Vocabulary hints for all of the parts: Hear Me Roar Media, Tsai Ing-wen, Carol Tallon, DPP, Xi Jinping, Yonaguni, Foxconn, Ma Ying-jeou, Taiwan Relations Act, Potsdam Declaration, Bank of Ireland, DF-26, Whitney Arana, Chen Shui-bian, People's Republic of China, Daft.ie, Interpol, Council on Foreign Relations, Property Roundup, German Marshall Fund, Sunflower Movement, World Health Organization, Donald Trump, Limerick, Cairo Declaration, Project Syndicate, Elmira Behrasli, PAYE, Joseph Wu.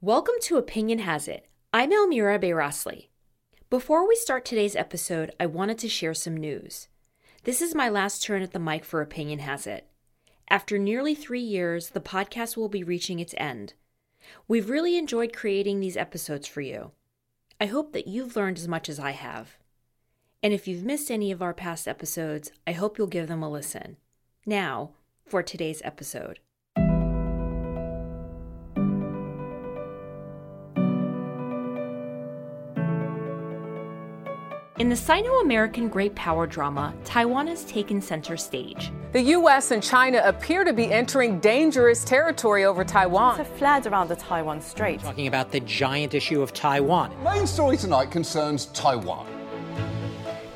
Welcome to Opinion Has It. I'm Elmira Behrasli. Before we start today's episode, I wanted to share some news. This is my last turn at the mic for Opinion Has It. After nearly 3 years, the podcast will be reaching its end. We've really enjoyed creating these episodes for you. I hope that you've learned as much as I have. And if you've missed any of our past episodes, I hope you'll give them a listen. Now, for today's episode. In the Sino-American great power drama, Taiwan has taken center stage. The U.S. and China appear to be entering dangerous territory over Taiwan. It's a flood around the Taiwan Strait. Talking about the giant issue of Taiwan. Main story tonight concerns Taiwan.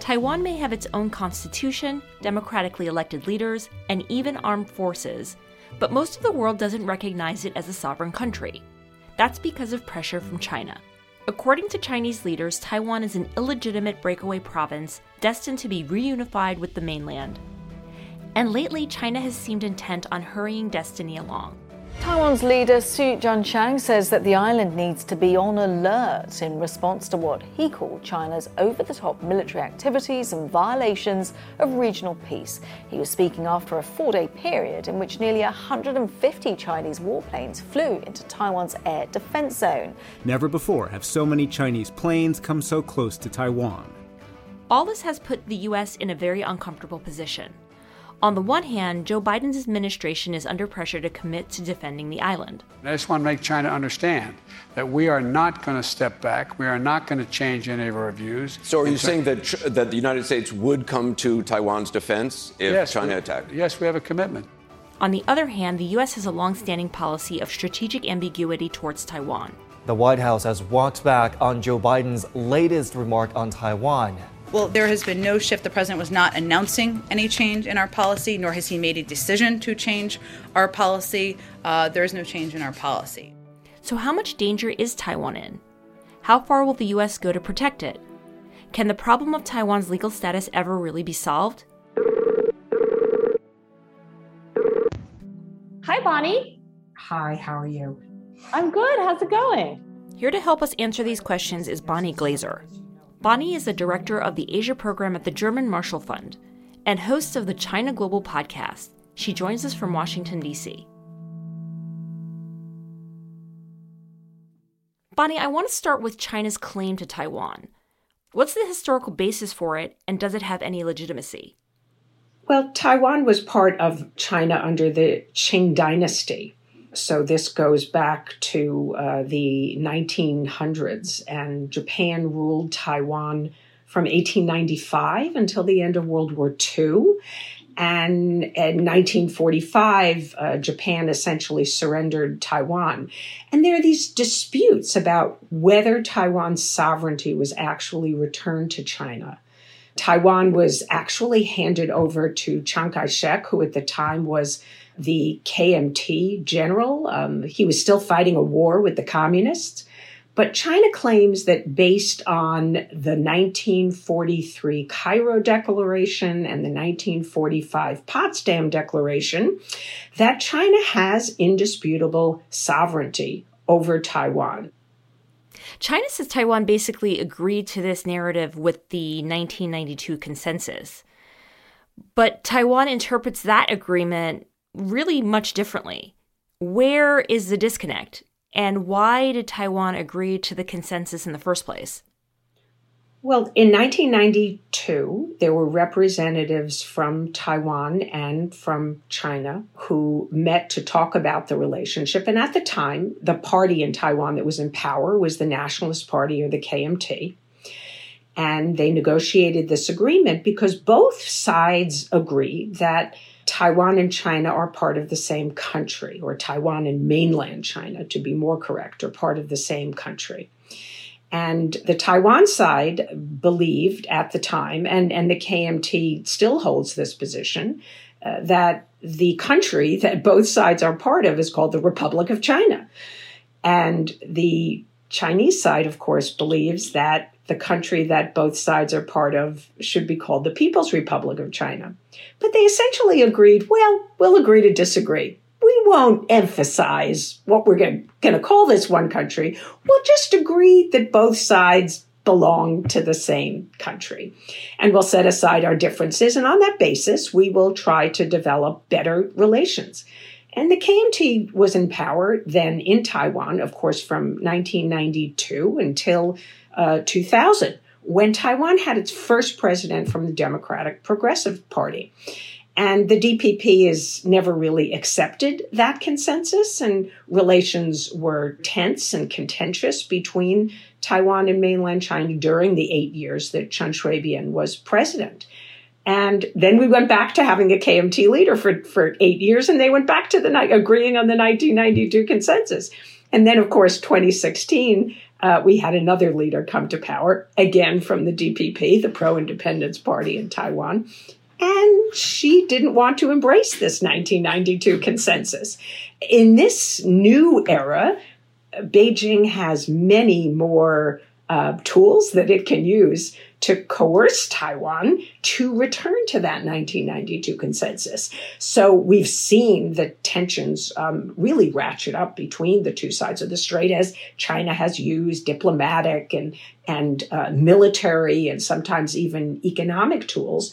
Taiwan may have its own constitution, democratically elected leaders, and even armed forces, but most of the world doesn't recognize it as a sovereign country. That's because of pressure from China. According to Chinese leaders, Taiwan is an illegitimate breakaway province destined to be reunified with the mainland. And lately, China has seemed intent on hurrying destiny along. Taiwan's leader Su Tseng-chang says that the island needs to be on alert in response to what he called China's over-the-top military activities and violations of regional peace. He was speaking after a 4-day period in which nearly 150 Chinese warplanes flew into Taiwan's air defense zone. Never before have so many Chinese planes come so close to Taiwan. All this has put the U.S. in a very uncomfortable position. On the one hand, Joe Biden's administration is under pressure to commit to defending the island. I just want to make China understand that we are not going to step back. We are not going to change any of our views. So are you saying that the United States would come to Taiwan's defense if China attacked? Yes, we have a commitment. On the other hand, the U.S. has a long-standing policy of strategic ambiguity towards Taiwan. The White House has walked back on Joe Biden's latest remark on Taiwan. Well, there has been no shift. The president was not announcing any change in our policy, nor has he made a decision to change our policy. There is no change in our policy. So how much danger is Taiwan in? How far will the U.S. go to protect it? Can the problem of Taiwan's legal status ever really be solved? Hi, Bonnie. Hi, how are you? I'm good. How's it going? Here to help us answer these questions is Bonnie Glaser. Bonnie is the director of the Asia program at the German Marshall Fund and host of the China Global Podcast. She joins us from Washington, D.C. Bonnie, I want to start with China's claim to Taiwan. What's the historical basis for it, and does it have any legitimacy? Well, Taiwan was part of China under the Qing dynasty. So this goes back to the 1900s, and Japan ruled Taiwan from 1895 until the end of World War II. And in 1945, Japan essentially surrendered Taiwan. And there are these disputes about whether Taiwan's sovereignty was actually returned to China. Taiwan was actually handed over to Chiang Kai-shek, who at the time was the KMT general. He was still fighting a war with the communists. But China claims that based on the 1943 Cairo Declaration and the 1945 Potsdam Declaration, that China has indisputable sovereignty over Taiwan. China says Taiwan basically agreed to this narrative with the 1992 consensus. But Taiwan interprets that agreement really much differently. Where is the disconnect? And why did Taiwan agree to the consensus in the first place? Well, in 1992, there were representatives from Taiwan and from China who met to talk about the relationship. And at the time, the party in Taiwan that was in power was the Nationalist Party, or the KMT. And they negotiated this agreement because both sides agreed that Taiwan and China are part of the same country, or Taiwan and mainland China, to be more correct, are part of the same country. And the Taiwan side believed at the time, and the KMT still holds this position, that the country that both sides are part of is called the Republic of China. And the Chinese side, of course, believes that the country that both sides are part of should be called the People's Republic of China. But they essentially agreed, well, we'll agree to disagree. We won't emphasize what we're going to call this one country. We'll just agree that both sides belong to the same country. And we'll set aside our differences. And on that basis, we will try to develop better relations. And the KMT was in power then in Taiwan, of course, from 1992 until 2000, when Taiwan had its first president from the Democratic Progressive Party. And the DPP has never really accepted that consensus, and relations were tense and contentious between Taiwan and mainland China during the 8 years that Chen Shui-bian was president. And then we went back to having a KMT leader for 8 years, and they went back to agreeing on the 1992 consensus. And then, of course, 2016, we had another leader come to power, again from the DPP, the pro-independence party in Taiwan. And she didn't want to embrace this 1992 consensus. In this new era, Beijing has many more tools that it can use to coerce Taiwan to return to that 1992 consensus. So we've seen the tensions really ratchet up between the two sides of the strait as China has used diplomatic and military and sometimes even economic tools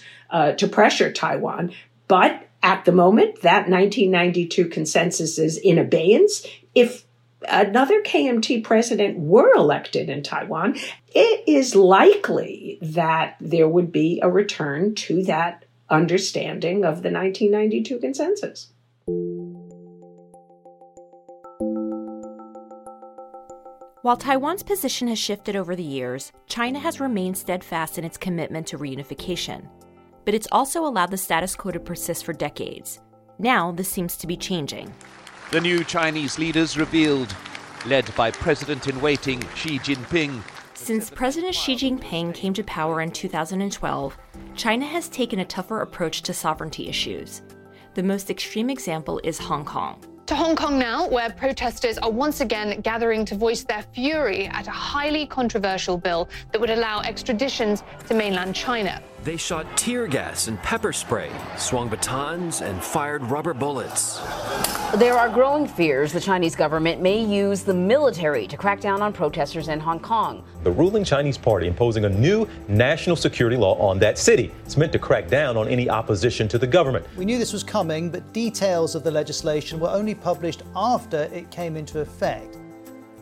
to pressure Taiwan. But at the moment, that 1992 consensus is in abeyance. If another KMT president were elected in Taiwan, it is likely that there would be a return to that understanding of the 1992 consensus. While Taiwan's position has shifted over the years, China has remained steadfast in its commitment to reunification. But it's also allowed the status quo to persist for decades. Now, this seems to be changing. The new Chinese leaders revealed, led by President-in-waiting Xi Jinping. Since President Xi Jinping came to power in 2012, China has taken a tougher approach to sovereignty issues. The most extreme example is Hong Kong. To Hong Kong now, where protesters are once again gathering to voice their fury at a highly controversial bill that would allow extraditions to mainland China. They shot tear gas and pepper spray, swung batons, and fired rubber bullets. There are growing fears the Chinese government may use the military to crack down on protesters in Hong Kong. The ruling Chinese party imposing a new national security law on that city. It's meant to crack down on any opposition to the government. We knew this was coming, but details of the legislation were only published after it came into effect.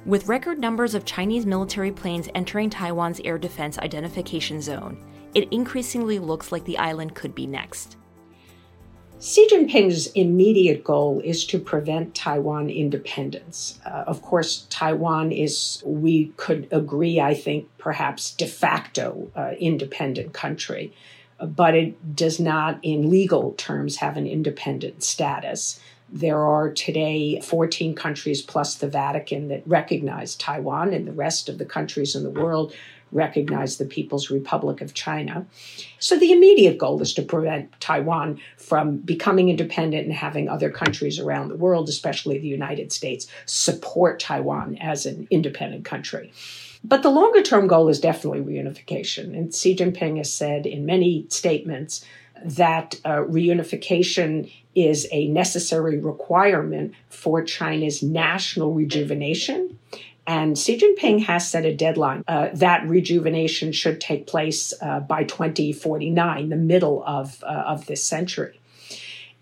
With record numbers of Chinese military planes entering Taiwan's air defense identification zone, it increasingly looks like the island could be next. Xi Jinping's immediate goal is to prevent Taiwan independence. Of course, Taiwan is, we could agree, I think, perhaps de facto independent country, but it does not in legal terms have an independent status. There are today 14 countries plus the Vatican that recognize Taiwan, and the rest of the countries in the world recognize the People's Republic of China. So the immediate goal is to prevent Taiwan from becoming independent and having other countries around the world, especially the United States, support Taiwan as an independent country. But the longer-term goal is definitely reunification. And Xi Jinping has said in many statements that reunification is a necessary requirement for China's national rejuvenation. And Xi Jinping has set a deadline. That rejuvenation should take place by 2049, the middle of this century.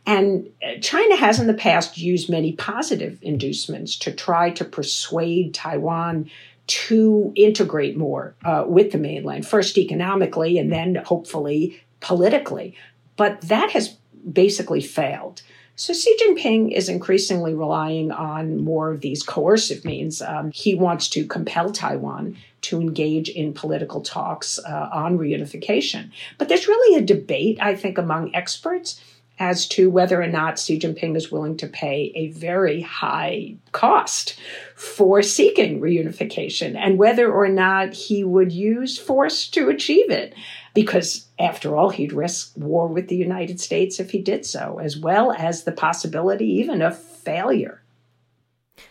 And China has in the past used many positive inducements to try to persuade Taiwan to integrate more with the mainland, first economically and then hopefully politically. But that has basically failed. So Xi Jinping is increasingly relying on more of these coercive means. He wants to compel Taiwan to engage in political talks on reunification. But there's really a debate, I think, among experts as to whether or not Xi Jinping is willing to pay a very high cost for seeking reunification and whether or not he would use force to achieve it. Because, after all, he'd risk war with the United States if he did so, as well as the possibility even of failure.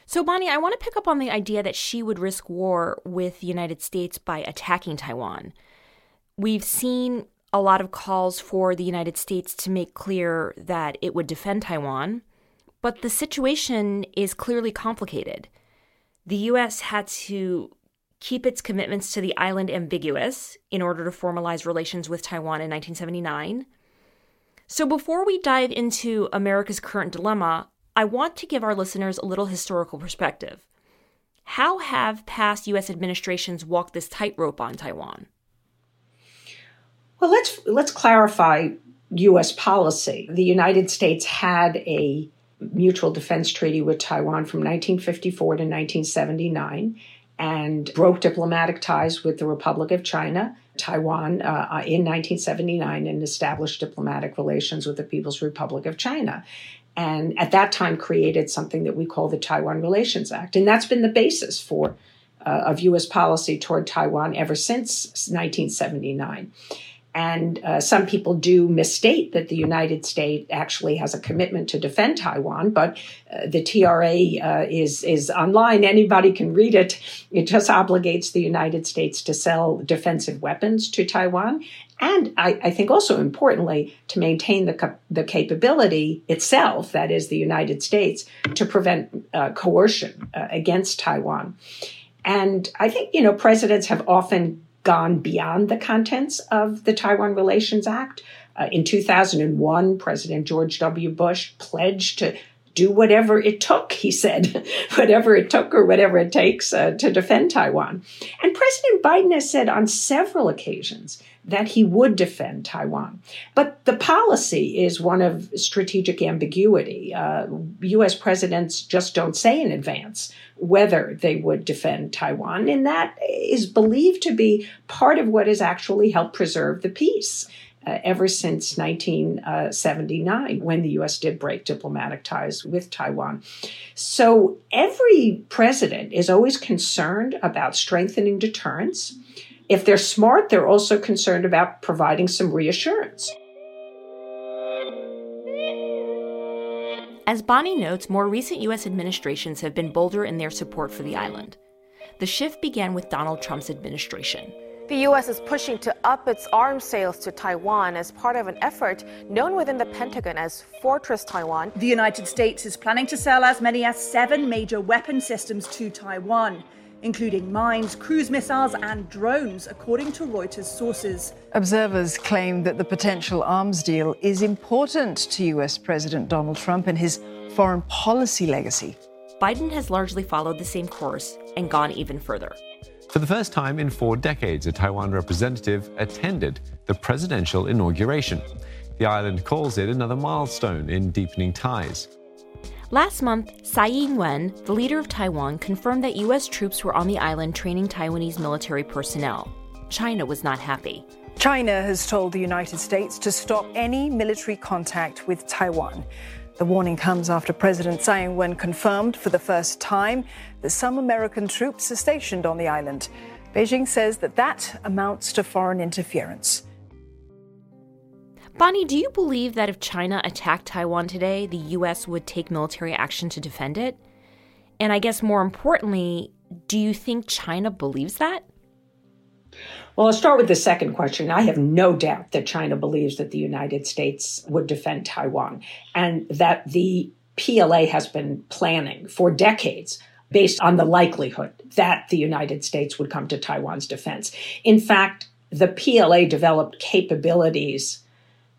So, Bonnie, I want to pick up on the idea that she would risk war with the United States by attacking Taiwan. We've seen a lot of calls for the United States to make clear that it would defend Taiwan, But the situation is clearly complicated. The U.S. had to keep its commitments to the island ambiguous in order to formalize relations with Taiwan in 1979. So before we dive into America's current dilemma, I want to give our listeners a little historical perspective. How have past U.S. administrations walked this tightrope on Taiwan? Well, let's clarify U.S. policy. The United States had a mutual defense treaty with Taiwan from 1954 to 1979 and broke diplomatic ties with the Republic of China, Taiwan, in 1979 and established diplomatic relations with the People's Republic of China. And at that time created something that we call the Taiwan Relations Act. And that's been the basis for of U.S. policy toward Taiwan ever since 1979. And some people do misstate that the United States actually has a commitment to defend Taiwan, but the TRA is online. Anybody can read it. It just obligates the United States to sell defensive weapons to Taiwan. And I think also importantly, to maintain the capability itself, that is the United States, to prevent coercion against Taiwan. And I think, you know, presidents have often gone beyond the contents of the Taiwan Relations Act. In 2001, President George W. Bush pledged to do whatever it took, he said, whatever it took or whatever it takes to defend Taiwan. And President Biden has said on several occasions that he would defend Taiwan. But the policy is one of strategic ambiguity. U.S. presidents just don't say in advance whether they would defend Taiwan. And that is believed to be part of what has actually helped preserve the peace ever since 1979, when the U.S. did break diplomatic ties with Taiwan. So every president is always concerned about strengthening deterrence. If they're smart, they're also concerned about providing some reassurance. As Bonnie notes, more recent U.S. administrations have been bolder in their support for the island. The shift began with Donald Trump's administration. The U.S. is pushing to up its arms sales to Taiwan as part of an effort known within the Pentagon as Fortress Taiwan. The United States is planning to sell as many as 7 major weapon systems to Taiwan, including mines, cruise missiles and drones, according to Reuters sources. Observers claim that the potential arms deal is important to U.S. President Donald Trump and his foreign policy legacy. Biden has largely followed the same course and gone even further. For the first time in 4 decades, a Taiwan representative attended the presidential inauguration. The island calls it another milestone in deepening ties. Last month, Tsai Ing-wen, the leader of Taiwan, confirmed that U.S. troops were on the island training Taiwanese military personnel. China was not happy. China has told the United States to stop any military contact with Taiwan. The warning comes after President Tsai Ing-wen confirmed for the first time that some American troops are stationed on the island. Beijing says that amounts to foreign interference. Bonnie, do you believe that if China attacked Taiwan today, the U.S. would take military action to defend it? And I guess more importantly, do you think China believes that? Well, I'll start with the second question. I have no doubt that China believes that the United States would defend Taiwan and that the PLA has been planning for decades based on the likelihood that the United States would come to Taiwan's defense. In fact, the PLA developed capabilities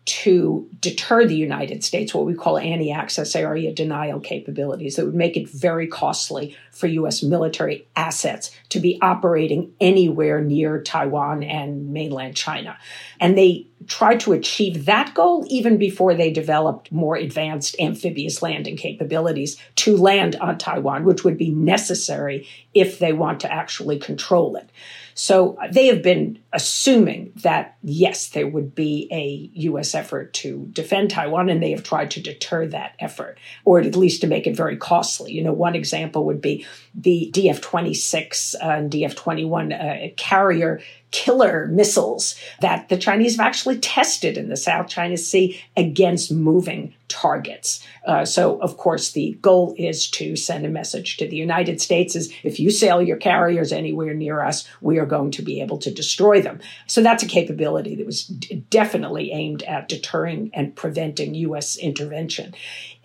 to deter the United States, what we call anti-access area denial capabilities, that would make it very costly for U.S. military assets to be operating anywhere near Taiwan and mainland China. And they tried to achieve that goal even before they developed more advanced amphibious landing capabilities to land on Taiwan, which would be necessary if they want to actually control it. So they have been assuming that, yes, there would be a U.S. effort to defend Taiwan, and they have tried to deter that effort, or at least to make it very costly. You know, one example would be the DF-26 and DF-21 carrier killer missiles that the Chinese have actually tested in the South China Sea against moving targets. So, of course, the goal is to send a message to the United States is if you sail your carriers anywhere near us, we are going to be able to destroy them. So that's a capability that was definitely aimed at deterring and preventing U.S. intervention.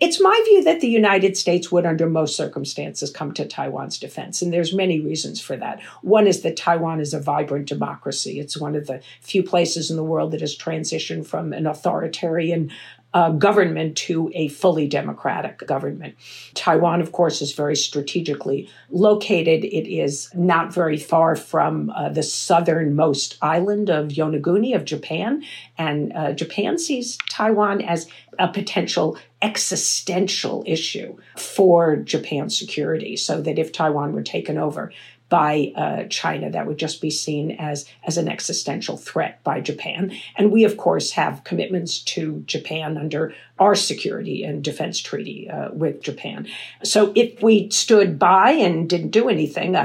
It's my view that the United States would, under most circumstances, come to Taiwan's defense. And there's many reasons for that. One is that Taiwan is a vibrant democracy. It's one of the few places in the world that has transitioned from an authoritarian government to a fully democratic government. Taiwan, of course, is very strategically located. It is not very far from the southernmost island of Yonaguni of Japan. And Japan sees Taiwan as a potential existential issue for Japan's security, so that if Taiwan were taken over by China, that would just be seen as an existential threat by Japan. And we, of course, have commitments to Japan under our security and defense treaty with Japan. So if we stood by and didn't do anything,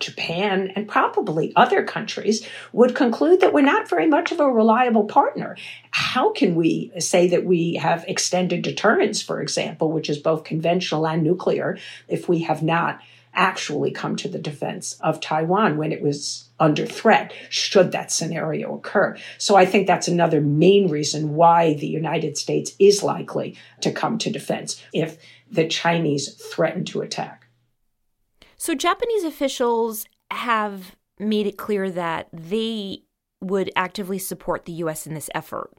Japan and probably other countries would conclude that we're not very much of a reliable partner. How can we say that we have extended deterrence, for example, which is both conventional and nuclear, if we have not actually come to the defense of Taiwan when it was under threat, should that scenario occur? So I think that's another main reason why the United States is likely to come to defense if the Chinese threaten to attack. So Japanese officials have made it clear that they would actively support the U.S. in this effort.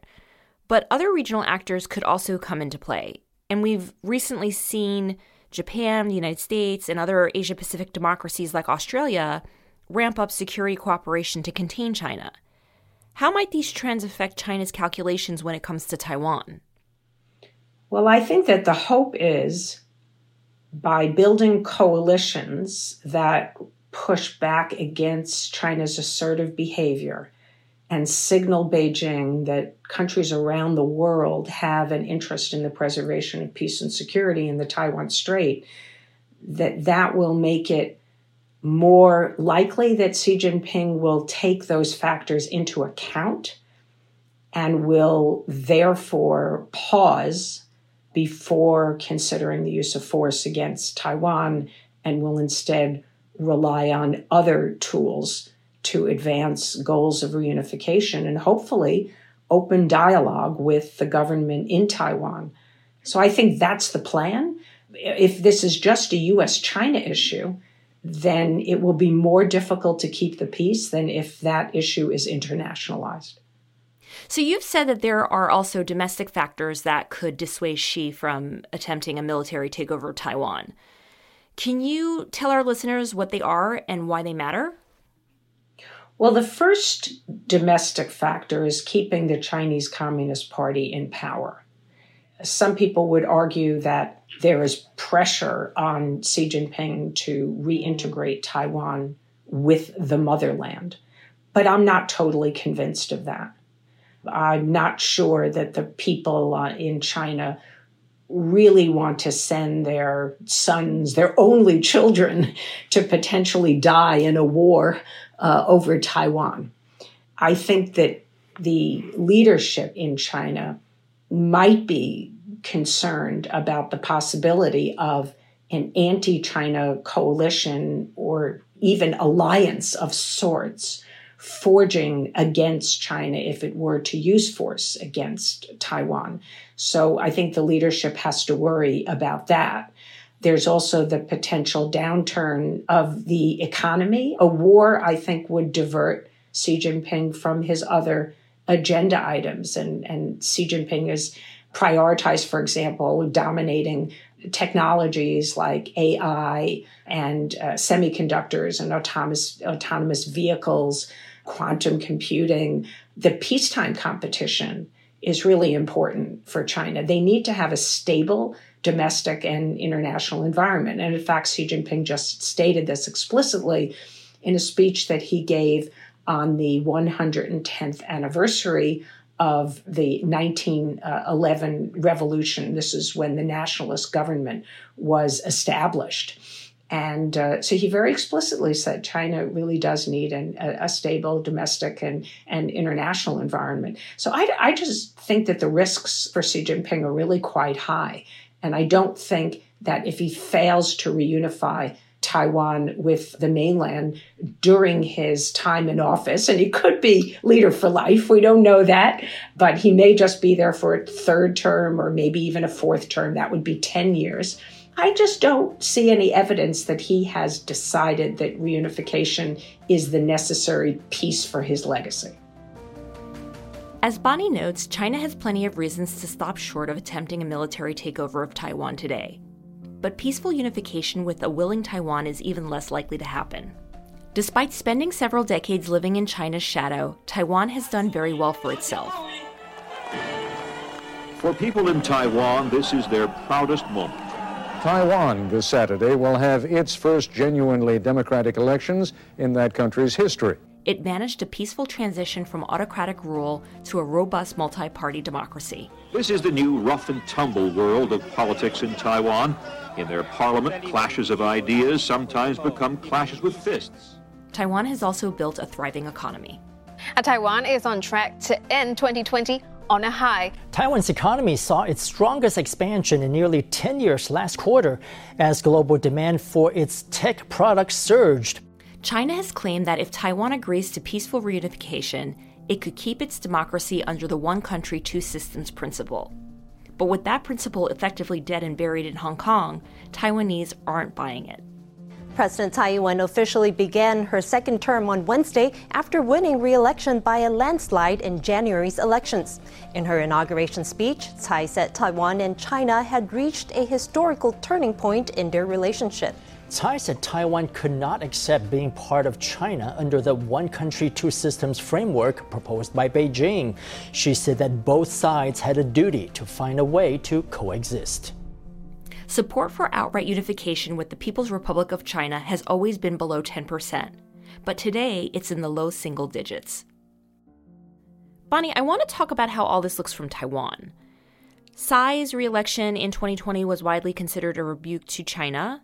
But other regional actors could also come into play. And we've recently seen Japan, the United States, and other Asia-Pacific democracies like Australia ramp up security cooperation to contain China. How might these trends affect China's calculations when it comes to Taiwan? Well, I think that the hope is by building coalitions that push back against China's assertive behavior and signal Beijing that countries around the world have an interest in the preservation of peace and security in the Taiwan Strait, that will make it more likely that Xi Jinping will take those factors into account and will therefore pause before considering the use of force against Taiwan and will instead rely on other tools to advance goals of reunification and hopefully open dialogue with the government in Taiwan. So I think that's the plan. If this is just a U.S.-China issue, then it will be more difficult to keep the peace than if that issue is internationalized. So you've said that there are also domestic factors that could dissuade Xi from attempting a military takeover of Taiwan. Can you tell our listeners what they are and why they matter? Well, the first domestic factor is keeping the Chinese Communist Party in power. Some people would argue that there is pressure on Xi Jinping to reintegrate Taiwan with the motherland, but I'm not totally convinced of that. I'm not sure that the people in China really want to send their sons, their only children, to potentially die in a war over Taiwan. I think that the leadership in China might be concerned about the possibility of an anti-China coalition or even alliance of sorts forging against China if it were to use force against Taiwan. So I think the leadership has to worry about that. There's also the potential downturn of the economy. A war, I think, would divert Xi Jinping from his other agenda items. And Xi Jinping has prioritized, for example, dominating technologies like AI and semiconductors and autonomous vehicles, quantum computing. The peacetime competition is really important for China. They need to have a stable domestic and international environment. And in fact, Xi Jinping just stated this explicitly in a speech that he gave on the 110th anniversary of the 1911 revolution. This is when the nationalist government was established. And so he very explicitly said China really does need a stable domestic and international environment. So I just think that the risks for Xi Jinping are really quite high. And I don't think that if he fails to reunify Taiwan with the mainland during his time in office, and he could be leader for life, we don't know that, but he may just be there for a third term or maybe even a fourth term. That would be 10 years. I just don't see any evidence that he has decided that reunification is the necessary piece for his legacy. As Bonnie notes, China has plenty of reasons to stop short of attempting a military takeover of Taiwan today. But peaceful unification with a willing Taiwan is even less likely to happen. Despite spending several decades living in China's shadow, Taiwan has done very well for itself. For people in Taiwan, this is their proudest moment. Taiwan this Saturday will have its first genuinely democratic elections in that country's history. It managed a peaceful transition from autocratic rule to a robust multi-party democracy. This is the new rough-and-tumble world of politics in Taiwan. In their parliament, clashes of ideas sometimes become clashes with fists. Taiwan has also built a thriving economy. Taiwan is on track to end 2020 on a high. Taiwan's economy saw its strongest expansion in nearly 10 years last quarter as global demand for its tech products surged. China has claimed that if Taiwan agrees to peaceful reunification, it could keep its democracy under the one country, two systems principle. But with that principle effectively dead and buried in Hong Kong, Taiwanese aren't buying it. President Tsai Ing-wen officially began her second term on Wednesday after winning re-election by a landslide in January's elections. In her inauguration speech, Tsai said Taiwan and China had reached a historical turning point in their relationship. Tsai said Taiwan could not accept being part of China under the one country, two systems framework proposed by Beijing. She said that both sides had a duty to find a way to coexist. Support for outright unification with the People's Republic of China has always been below 10%, but today it's in the low single digits. Bonnie, I want to talk about how all this looks from Taiwan. Tsai's re-election in 2020 was widely considered a rebuke to China,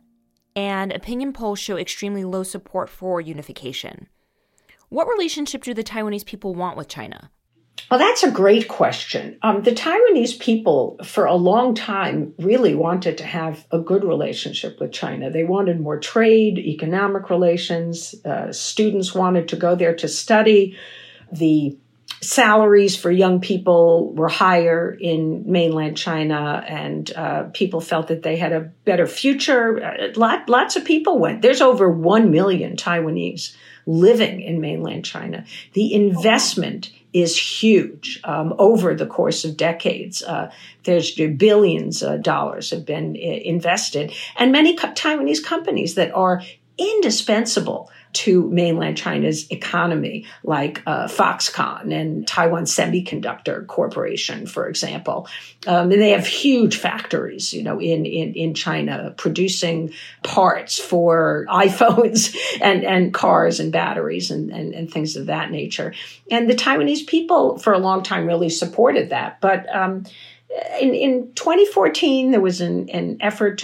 and opinion polls show extremely low support for unification. What relationship do the Taiwanese people want with China? Well, that's a great question. The Taiwanese people for a long time really wanted to have a good relationship with China. They wanted more trade, economic relations. Students wanted to go there to study. The salaries for young people were higher in mainland China, and people felt that they had a better future. Lots of people went. There's over 1 million Taiwanese living in mainland China. The investment is huge over the course of decades. There's billions of dollars have been invested, and many Taiwanese companies that are indispensable to mainland China's economy, like Foxconn and Taiwan Semiconductor Corporation, for example. And they have huge factories, in China, producing parts for iPhones and cars and batteries and things of that nature. And the Taiwanese people for a long time really supported that. But in 2014, there was an effort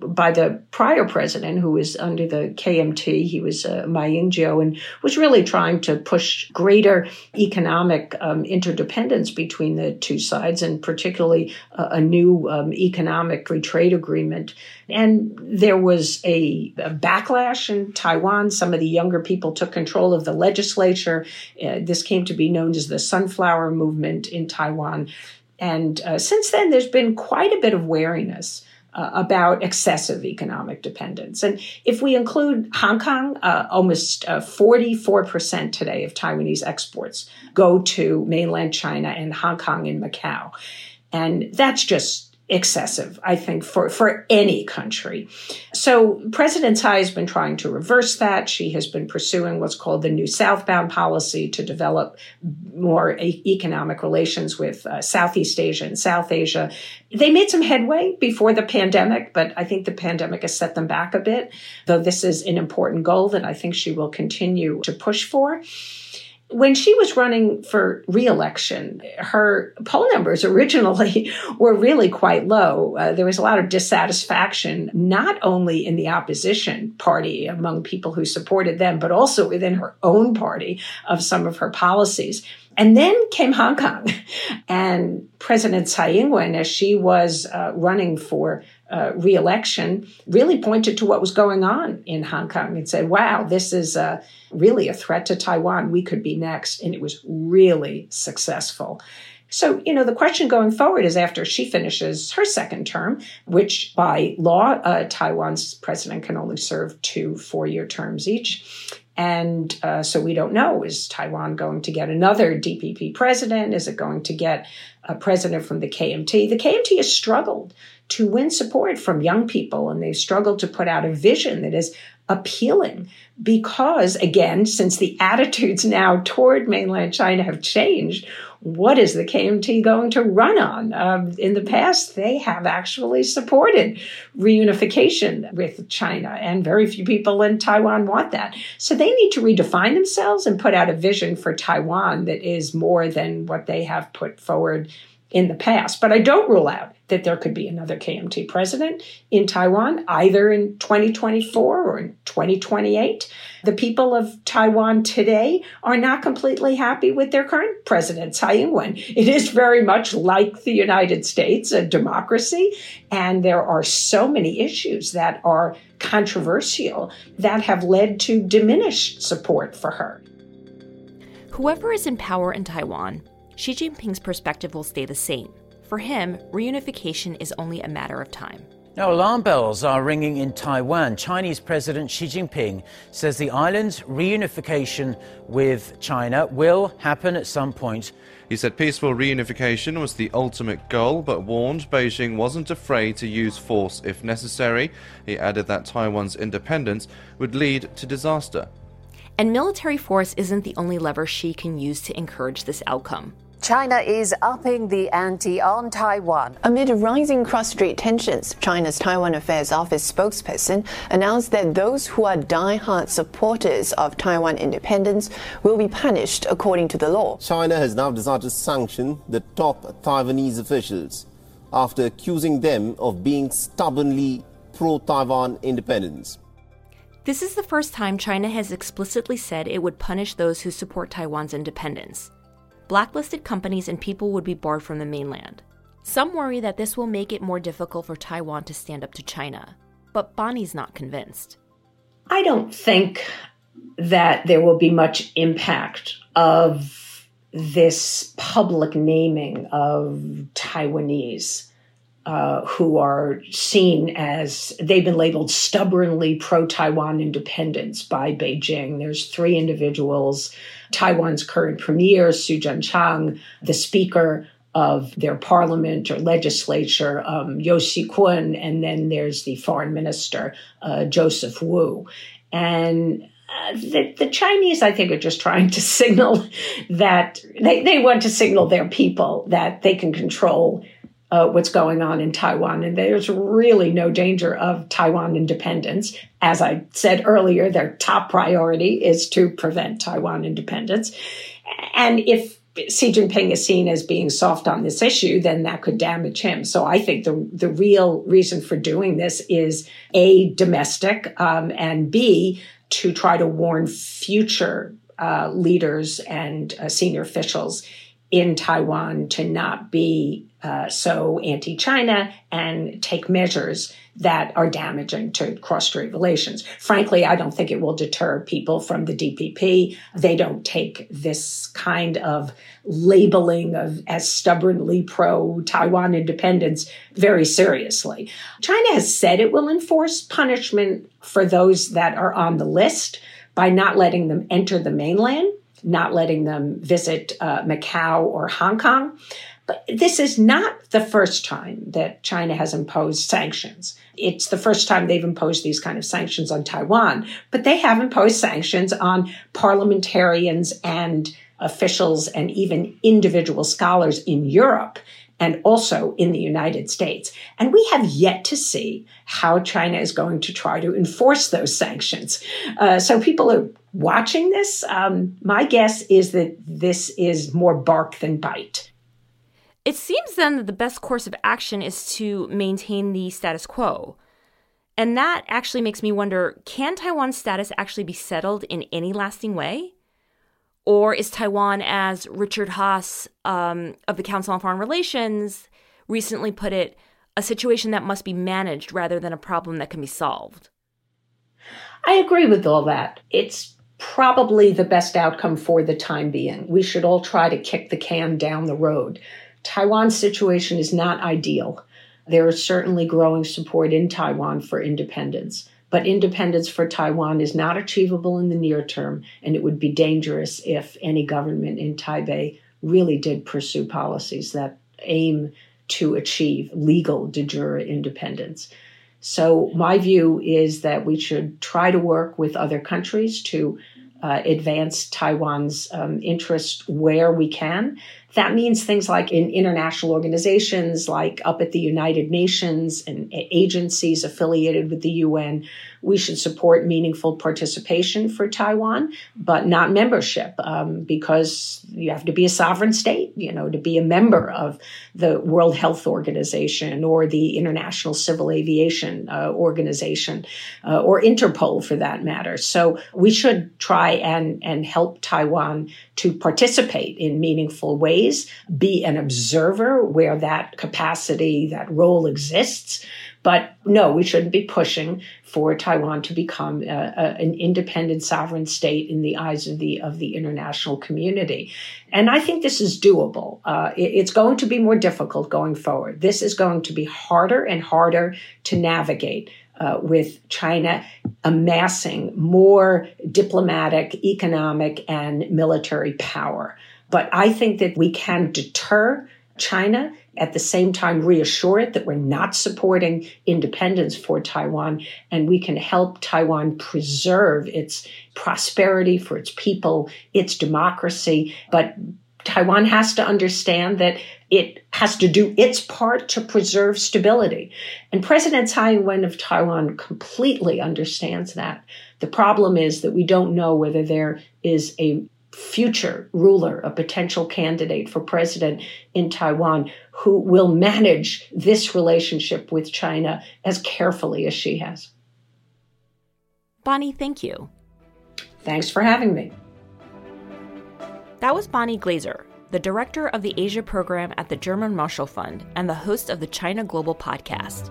by the prior president, who was under the KMT, he was Ma Ying-jeou, and was really trying to push greater economic interdependence between the two sides, and particularly a new economic free trade agreement. And there was a backlash in Taiwan. Some of the younger people took control of the legislature. This came to be known as the Sunflower Movement in Taiwan. And since then, there's been quite a bit of wariness about excessive economic dependence. And if we include Hong Kong, almost 44% today of Taiwanese exports go to mainland China and Hong Kong and Macau. And that's just excessive, I think, for any country. So President Tsai has been trying to reverse that. She has been pursuing what's called the New Southbound Policy to develop more economic relations with Southeast Asia and South Asia. They made some headway before the pandemic, but I think the pandemic has set them back a bit, though this is an important goal that I think she will continue to push for. When she was running for re-election, her poll numbers originally were really quite low. There was a lot of dissatisfaction, not only in the opposition party among people who supported them, but also within her own party of some of her policies. And then came Hong Kong, and President Tsai Ing-wen, as she was running for re-election, really pointed to what was going on in Hong Kong and said, wow, this is really a threat to Taiwan. We could be next. And it was really successful. So, you know, the question going forward is after she finishes her second term, which by law, Taiwan's president can only serve 2 four-year terms each. And so we don't know, is Taiwan going to get another DPP president? Is it going to get a president from the KMT? The KMT has struggled to win support from young people, and they've struggled to put out a vision that is appealing because, again, since the attitudes now toward mainland China have changed, what is the KMT going to run on? In the past, they have actually supported reunification with China, and very few people in Taiwan want that. So they need to redefine themselves and put out a vision for Taiwan that is more than what they have put forward in the past. But I don't rule out that there could be another KMT president in Taiwan, either in 2024 or in 2028. The people of Taiwan today are not completely happy with their current president, Tsai Ing-wen. It is very much like the United States, a democracy, and there are so many issues that are controversial that have led to diminished support for her. Whoever is in power in Taiwan, Xi Jinping's perspective will stay the same. For him, reunification is only a matter of time. Now, alarm bells are ringing in Taiwan. Chinese President Xi Jinping says the island's reunification with China will happen at some point. He said peaceful reunification was the ultimate goal, but warned Beijing wasn't afraid to use force if necessary. He added that Taiwan's independence would lead to disaster. And military force isn't the only lever Xi can use to encourage this outcome. China is upping the ante on Taiwan. Amid rising cross-strait tensions, China's Taiwan Affairs Office spokesperson announced that those who are die-hard supporters of Taiwan independence will be punished according to the law. China has now decided to sanction the top Taiwanese officials after accusing them of being stubbornly pro-Taiwan independence. This is the first time China has explicitly said it would punish those who support Taiwan's independence. Blacklisted companies and people would be barred from the mainland. Some worry that this will make it more difficult for Taiwan to stand up to China. But Bonnie's not convinced. I don't think that there will be much impact of this public naming of Taiwanese who are seen as, they've been labeled stubbornly pro-Taiwan independence by Beijing. There's 3 individuals, Taiwan's current premier, Su Tseng-chang, the speaker of their parliament or legislature, Yu Shyi-kun, and then there's the foreign minister, Joseph Wu. And the Chinese, I think, are just trying to signal that, they want to signal their people that they can control what's going on in Taiwan. And there's really no danger of Taiwan independence. As I said earlier, their top priority is to prevent Taiwan independence. And if Xi Jinping is seen as being soft on this issue, then that could damage him. So I think the real reason for doing this is A, domestic, and B, to try to warn future leaders and senior officials in Taiwan to not be so anti-China and take measures that are damaging to cross-strait relations. Frankly, I don't think it will deter people from the DPP. They don't take this kind of labeling of as stubbornly pro-Taiwan independence very seriously. China has said it will enforce punishment for those that are on the list by not letting them enter the mainland, not letting them visit Macau or Hong Kong. But this is not the first time that China has imposed sanctions. It's the first time they've imposed these kind of sanctions on Taiwan, but they have imposed sanctions on parliamentarians and officials and even individual scholars in Europe and also in the United States. And we have yet to see how China is going to try to enforce those sanctions. So people are watching this. My guess is that this is more bark than bite. It seems then that the best course of action is to maintain the status quo. And that actually makes me wonder, can Taiwan's status actually be settled in any lasting way? Or is Taiwan, as Richard Haass of the Council on Foreign Relations recently put it, a situation that must be managed rather than a problem that can be solved? I agree with all that. It's probably the best outcome for the time being. We should all try to kick the can down the road. Taiwan's situation is not ideal. There is certainly growing support in Taiwan for independence. But independence for Taiwan is not achievable in the near term, and it would be dangerous if any government in Taipei really did pursue policies that aim to achieve legal de jure independence. So my view is that we should try to work with other countries to advance Taiwan's interests where we can. That means things like in international organizations, like up at the United Nations and agencies affiliated with the UN, we should support meaningful participation for Taiwan, but not membership, because you have to be a sovereign state, to be a member of the World Health Organization or the International Civil Aviation Organization or Interpol for that matter. So we should try and help Taiwan to participate in meaningful ways, be an observer where that capacity, that role exists. But no, we shouldn't be pushing for Taiwan to become an independent sovereign state in the eyes of the international community. And I think this is doable. It's going to be more difficult going forward. This is going to be harder and harder to navigate. With China amassing more diplomatic, economic, and military power. But I think that we can deter China, at the same time reassure it that we're not supporting independence for Taiwan, and we can help Taiwan preserve its prosperity for its people, its democracy. But Taiwan has to understand that it has to do its part to preserve stability. And President Tsai Ing-wen of Taiwan completely understands that. The problem is that we don't know whether there is a future ruler, a potential candidate for president in Taiwan who will manage this relationship with China as carefully as she has. Bonnie, thank you. Thanks for having me. That was Bonnie Glaser, the director of the Asia program at the German Marshall Fund and the host of the China Global Podcast.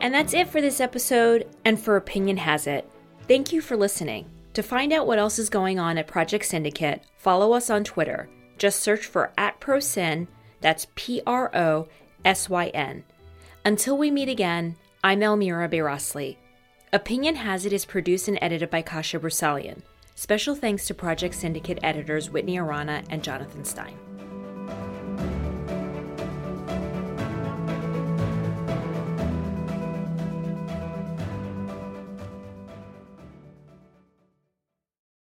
And that's it for this episode and for Opinion Has It. Thank you for listening. To find out what else is going on at Project Syndicate, follow us on Twitter. Just search for @prosyn, that's PROSYN. Until we meet again, I'm Elmira Behrasli. Opinion Has It is produced and edited by Kasia Brusalian. Special thanks to Project Syndicate editors Whitney Arana and Jonathan Stein.